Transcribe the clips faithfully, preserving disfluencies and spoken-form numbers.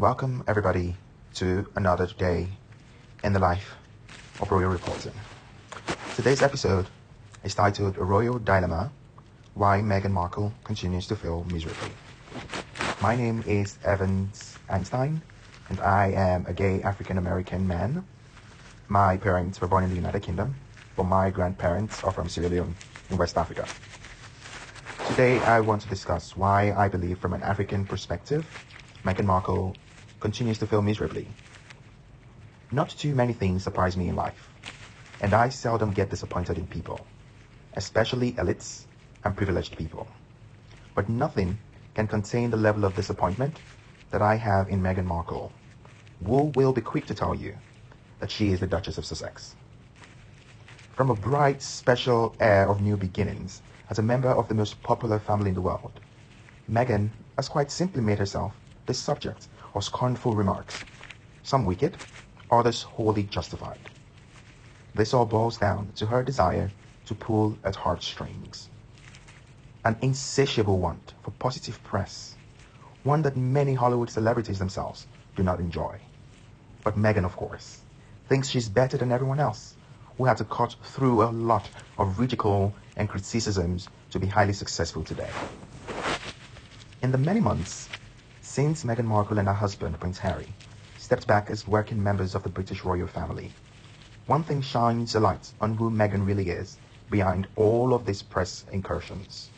Welcome, everybody, to another day in the life of royal reporting. Today's episode is titled A Royal Dilemma, Why Meghan Markle Continues to Fail Miserably. My name is Evans Einstein, and I am a gay African American man. My parents were born in the United Kingdom, but my grandparents are from Sierra Leone in West Africa. Today, I want to discuss why I believe from an African perspective, Meghan Markle continues to fail miserably. Not too many things surprise me in life, and I seldom get disappointed in people, especially elites and privileged people. But nothing can contain the level of disappointment that I have in Meghan Markle, who will be quick to tell you that she is the Duchess of Sussex. From a bright, special air of new beginnings, as a member of the most popular family in the world, Meghan has quite simply made herself the subject of scornful remarks, some wicked, others wholly justified. This all boils down to her desire to pull at heartstrings. An insatiable want for positive press, one that many Hollywood celebrities themselves do not enjoy. But Meghan, of course, thinks she's better than everyone else, who had to cut through a lot of ridicule and criticisms to be highly successful today. In the many months since Meghan Markle and her husband, Prince Harry, stepped back as working members of the British royal family, one thing shines a light on who Meghan really is behind all of these press incursions.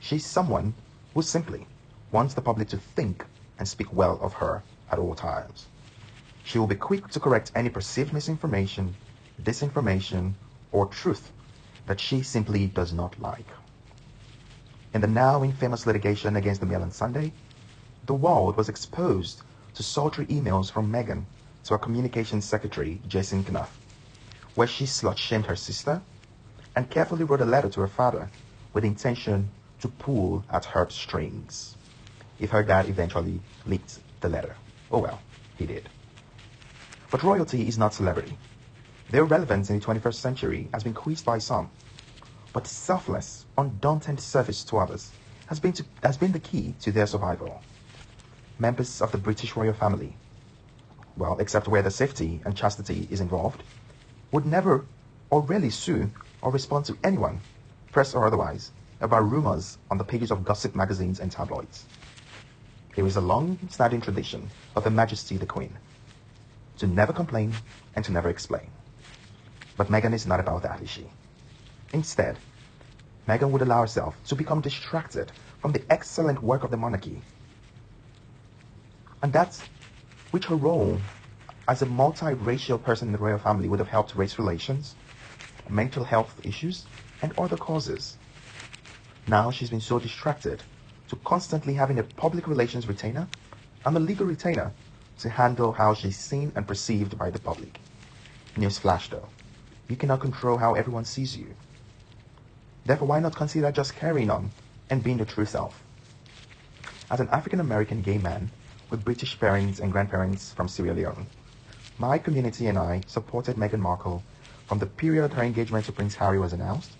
She's someone who simply wants the public to think and speak well of her at all times. She will be quick to correct any perceived misinformation, disinformation, or truth that she simply does not like. In the now infamous litigation against the Mail on Sunday, the world was exposed to sultry emails from Meghan to her communications secretary, Jason Knuff, where she slut-shamed her sister and carefully wrote a letter to her father with the intention to pull at her strings. If her dad eventually leaked the letter. Oh well, he did. But royalty is not celebrity. Their relevance in the twenty-first century has been quizzed by some, but selfless, undaunted service to others has been, to, has been the key to their survival. Members of the British royal family, well, except where the safety and chastity is involved, would never or rarely sue or respond to anyone, press or otherwise, about rumors on the pages of gossip magazines and tabloids. There is a long-standing tradition of Her Majesty the Queen to never complain and to never explain. But Meghan is not about that, is she? Instead, Meghan would allow herself to become distracted from the excellent work of the monarchy, and that's which her role as a multiracial person in the royal family would have helped race relations, mental health issues, and other causes. Now she's been so distracted to constantly having a public relations retainer and a legal retainer to handle how she's seen and perceived by the public. Newsflash though, you cannot control how everyone sees you. Therefore, why not consider just carrying on and being your true self? As an African American gay man, with British parents and grandparents from Sierra Leone, my community and I supported Meghan Markle from the period her engagement to Prince Harry was announced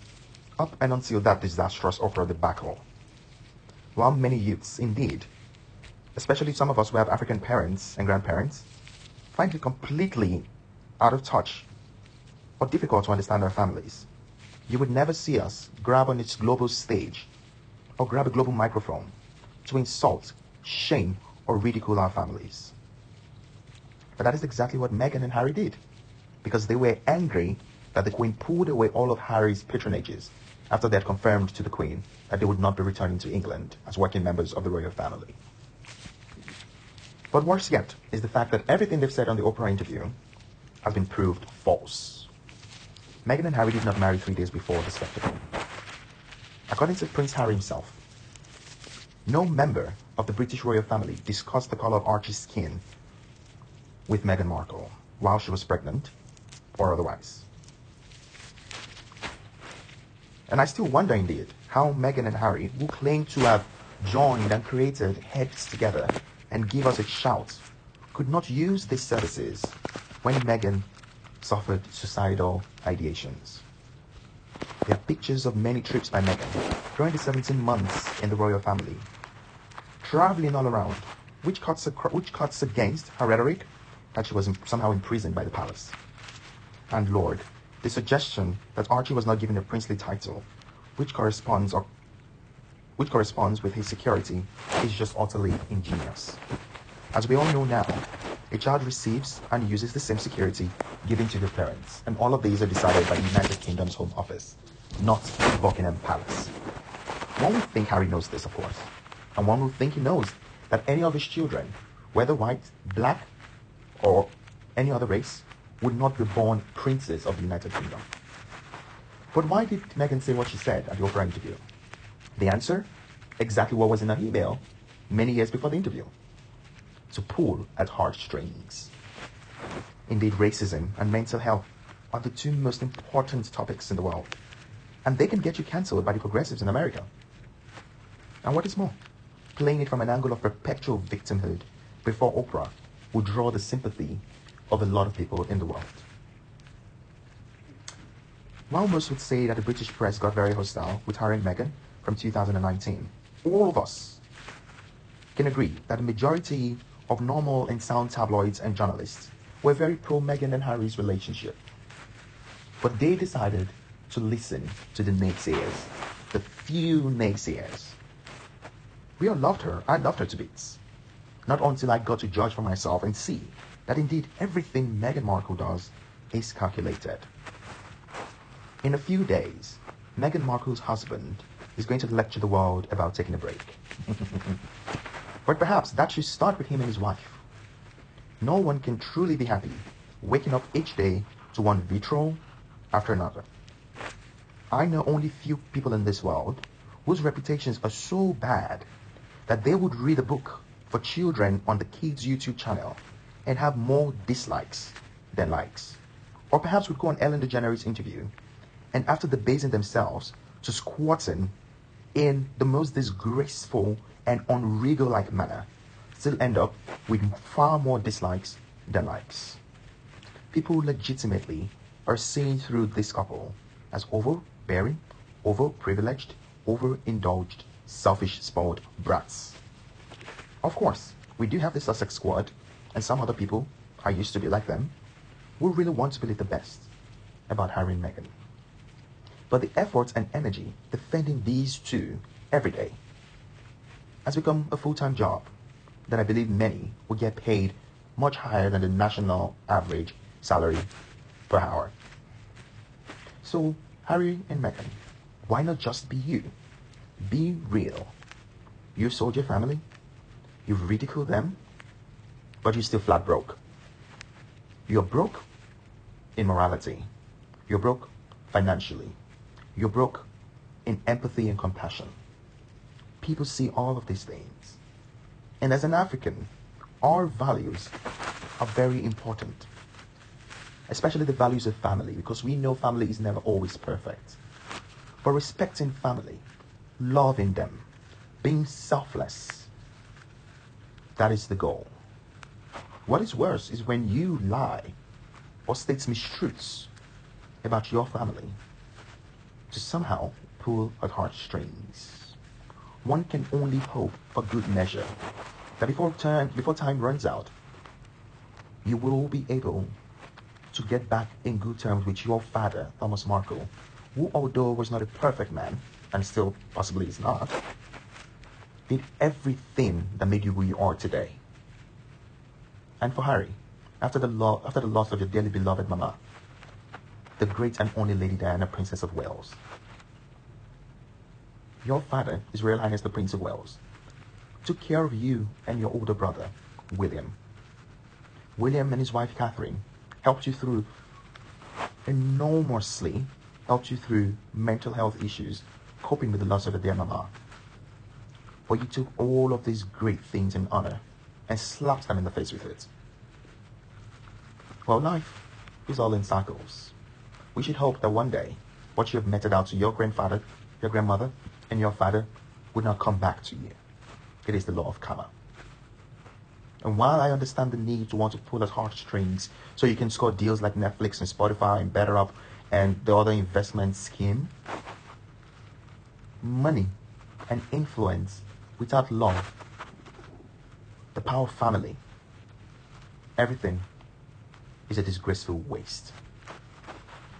up and until that disastrous Oprah debacle. While many youths, indeed, especially some of us who have African parents and grandparents, find it completely out of touch or difficult to understand our families, you would never see us grab on its global stage or grab a global microphone to insult, shame, or ridicule our families. But that is exactly what Meghan and Harry did, because they were angry that the Queen pulled away all of Harry's patronages after they had confirmed to the Queen that they would not be returning to England as working members of the royal family. But worse yet is the fact that everything they've said on the Oprah interview has been proved false. Meghan and Harry did not marry three days before the spectacle. According to Prince Harry himself, no member of the British royal family discussed the color of Archie's skin with Meghan Markle while she was pregnant or otherwise. And I still wonder indeed how Meghan and Harry, who claim to have joined and created heads together and give us a shout, could not use these services when Meghan suffered suicidal ideations. There are pictures of many trips by Meghan during the seventeen months in the royal family, traveling all around which cuts, across, which cuts against her rhetoric that she was in, somehow imprisoned by the palace. And Lord, the suggestion that Archie was not given a princely title, which corresponds, or, which corresponds with his security, is just utterly ingenious. As we all know now, a child receives and uses the same security given to their parents, and all of these are decided by the United Kingdom's Home Office, not Buckingham Palace. One would think Harry knows this, of course, and one would think he knows that any of his children, whether white, black, or any other race, would not be born princes of the United Kingdom. But why did Meghan say what she said at the Oprah interview? The answer? Exactly what was in an email many years before the interview. To pull at heartstrings. Indeed, racism and mental health are the two most important topics in the world, and they can get you cancelled by the progressives in America. And what is more, playing it from an angle of perpetual victimhood before Oprah would draw the sympathy of a lot of people in the world. While most would say that the British press got very hostile with Harry and Meghan from two thousand nineteen, all of us can agree that the majority of normal and sound tabloids and journalists were very pro Meghan and Harry's relationship. But they decided to listen to the naysayers, the few naysayers. We all loved her. I loved her to bits. Not until I got to judge for myself and see that indeed everything Meghan Markle does is calculated. In a few days, Meghan Markle's husband is going to lecture the world about taking a break. But perhaps that should start with him and his wife. No one can truly be happy waking up each day to one vitriol after another. I know only few people in this world whose reputations are so bad that they would read a book for children on the kids' YouTube channel and have more dislikes than likes. Or perhaps would go on Ellen DeGeneres' interview and after debasing themselves to squatting in the most disgraceful and unregal-like manner, still end up with far more dislikes than likes. People legitimately are seeing through this couple as overbearing, overprivileged, overindulged, selfish, spoiled brats. Of course, we do have the Sussex Squad, and some other people, I used to be like them, who really want to believe the best about Harry and Meghan. But the effort and energy defending these two every day has become a full-time job that I believe many will get paid much higher than the national average salary per hour. So, Harry and Meghan, why not just be you? Be real. You've sold your family, you've ridiculed them, but you're still flat broke. You're broke in morality. You're broke financially. You're broke in empathy and compassion. People see all of these things. And as an African, our values are very important, especially the values of family, because we know family is never always perfect. But respecting family, loving them, being selfless, that is the goal. What is worse is when you lie or state mistruths about your family to somehow pull at heartstrings. One can only hope for good measure that before time, before time runs out, you will be able to get back in good terms with your father, Thomas Markle, who, although was not a perfect man, and still possibly is not, did everything that made you who you are today. And for Harry, after the, lo- after the loss of your dearly beloved mama, the great and only Lady Diana, Princess of Wales, your father, His Royal Highness the Prince of Wales, took care of you and your older brother, William. William and his wife, Catherine, helped you through enormously, helped you through mental health issues, coping with the loss of their mama. But you took all of these great things in honor and slapped them in the face with it. Well, life is all in cycles. We should hope that one day, what you have meted out to your grandfather, your grandmother, and your father would not come back to you. It is the law of karma. And while I understand the need to want to pull at heartstrings so you can score deals like Netflix and Spotify and BetterUp and the other investment scheme, money and influence without love The power of family. Everything is a disgraceful waste.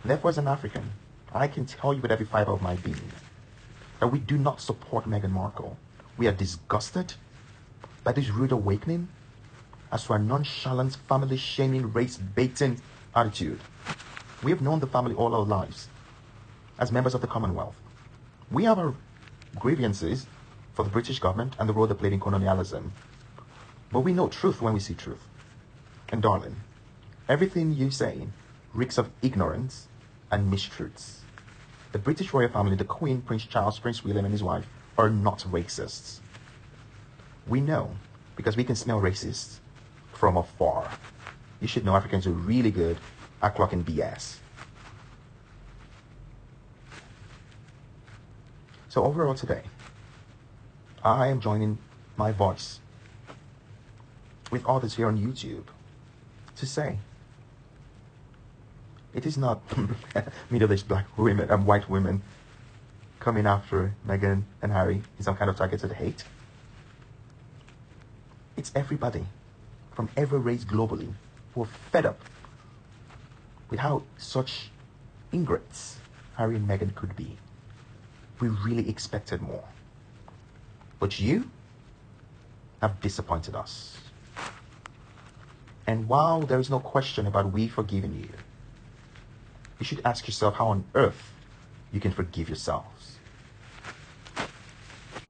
Therefore, as an African, I can tell you with every fiber of my being that we do not support Meghan Markle. We are disgusted by this rude awakening as to our nonchalant, family-shaming, race-baiting attitude. We have known the family all our lives as members of the Commonwealth. We have our grievances for the British government and the role they played in colonialism. But we know truth when we see truth. And darling, everything you say reeks of ignorance and mistruths. The British royal family, the Queen, Prince Charles, Prince William and his wife, are not racists. We know, because we can smell racists from afar. You should know Africans are really good at clocking B S. So overall today, I am joining my voice with others here on YouTube to say, it is not middle-aged black women and white women coming after Meghan and Harry in some kind of targeted hate. It's everybody from every race globally who are fed up with how such ingrates Harry and Meghan could be. We really expected more. But you have disappointed us. And while there is no question about we forgiving you, you should ask yourself how on earth you can forgive yourselves.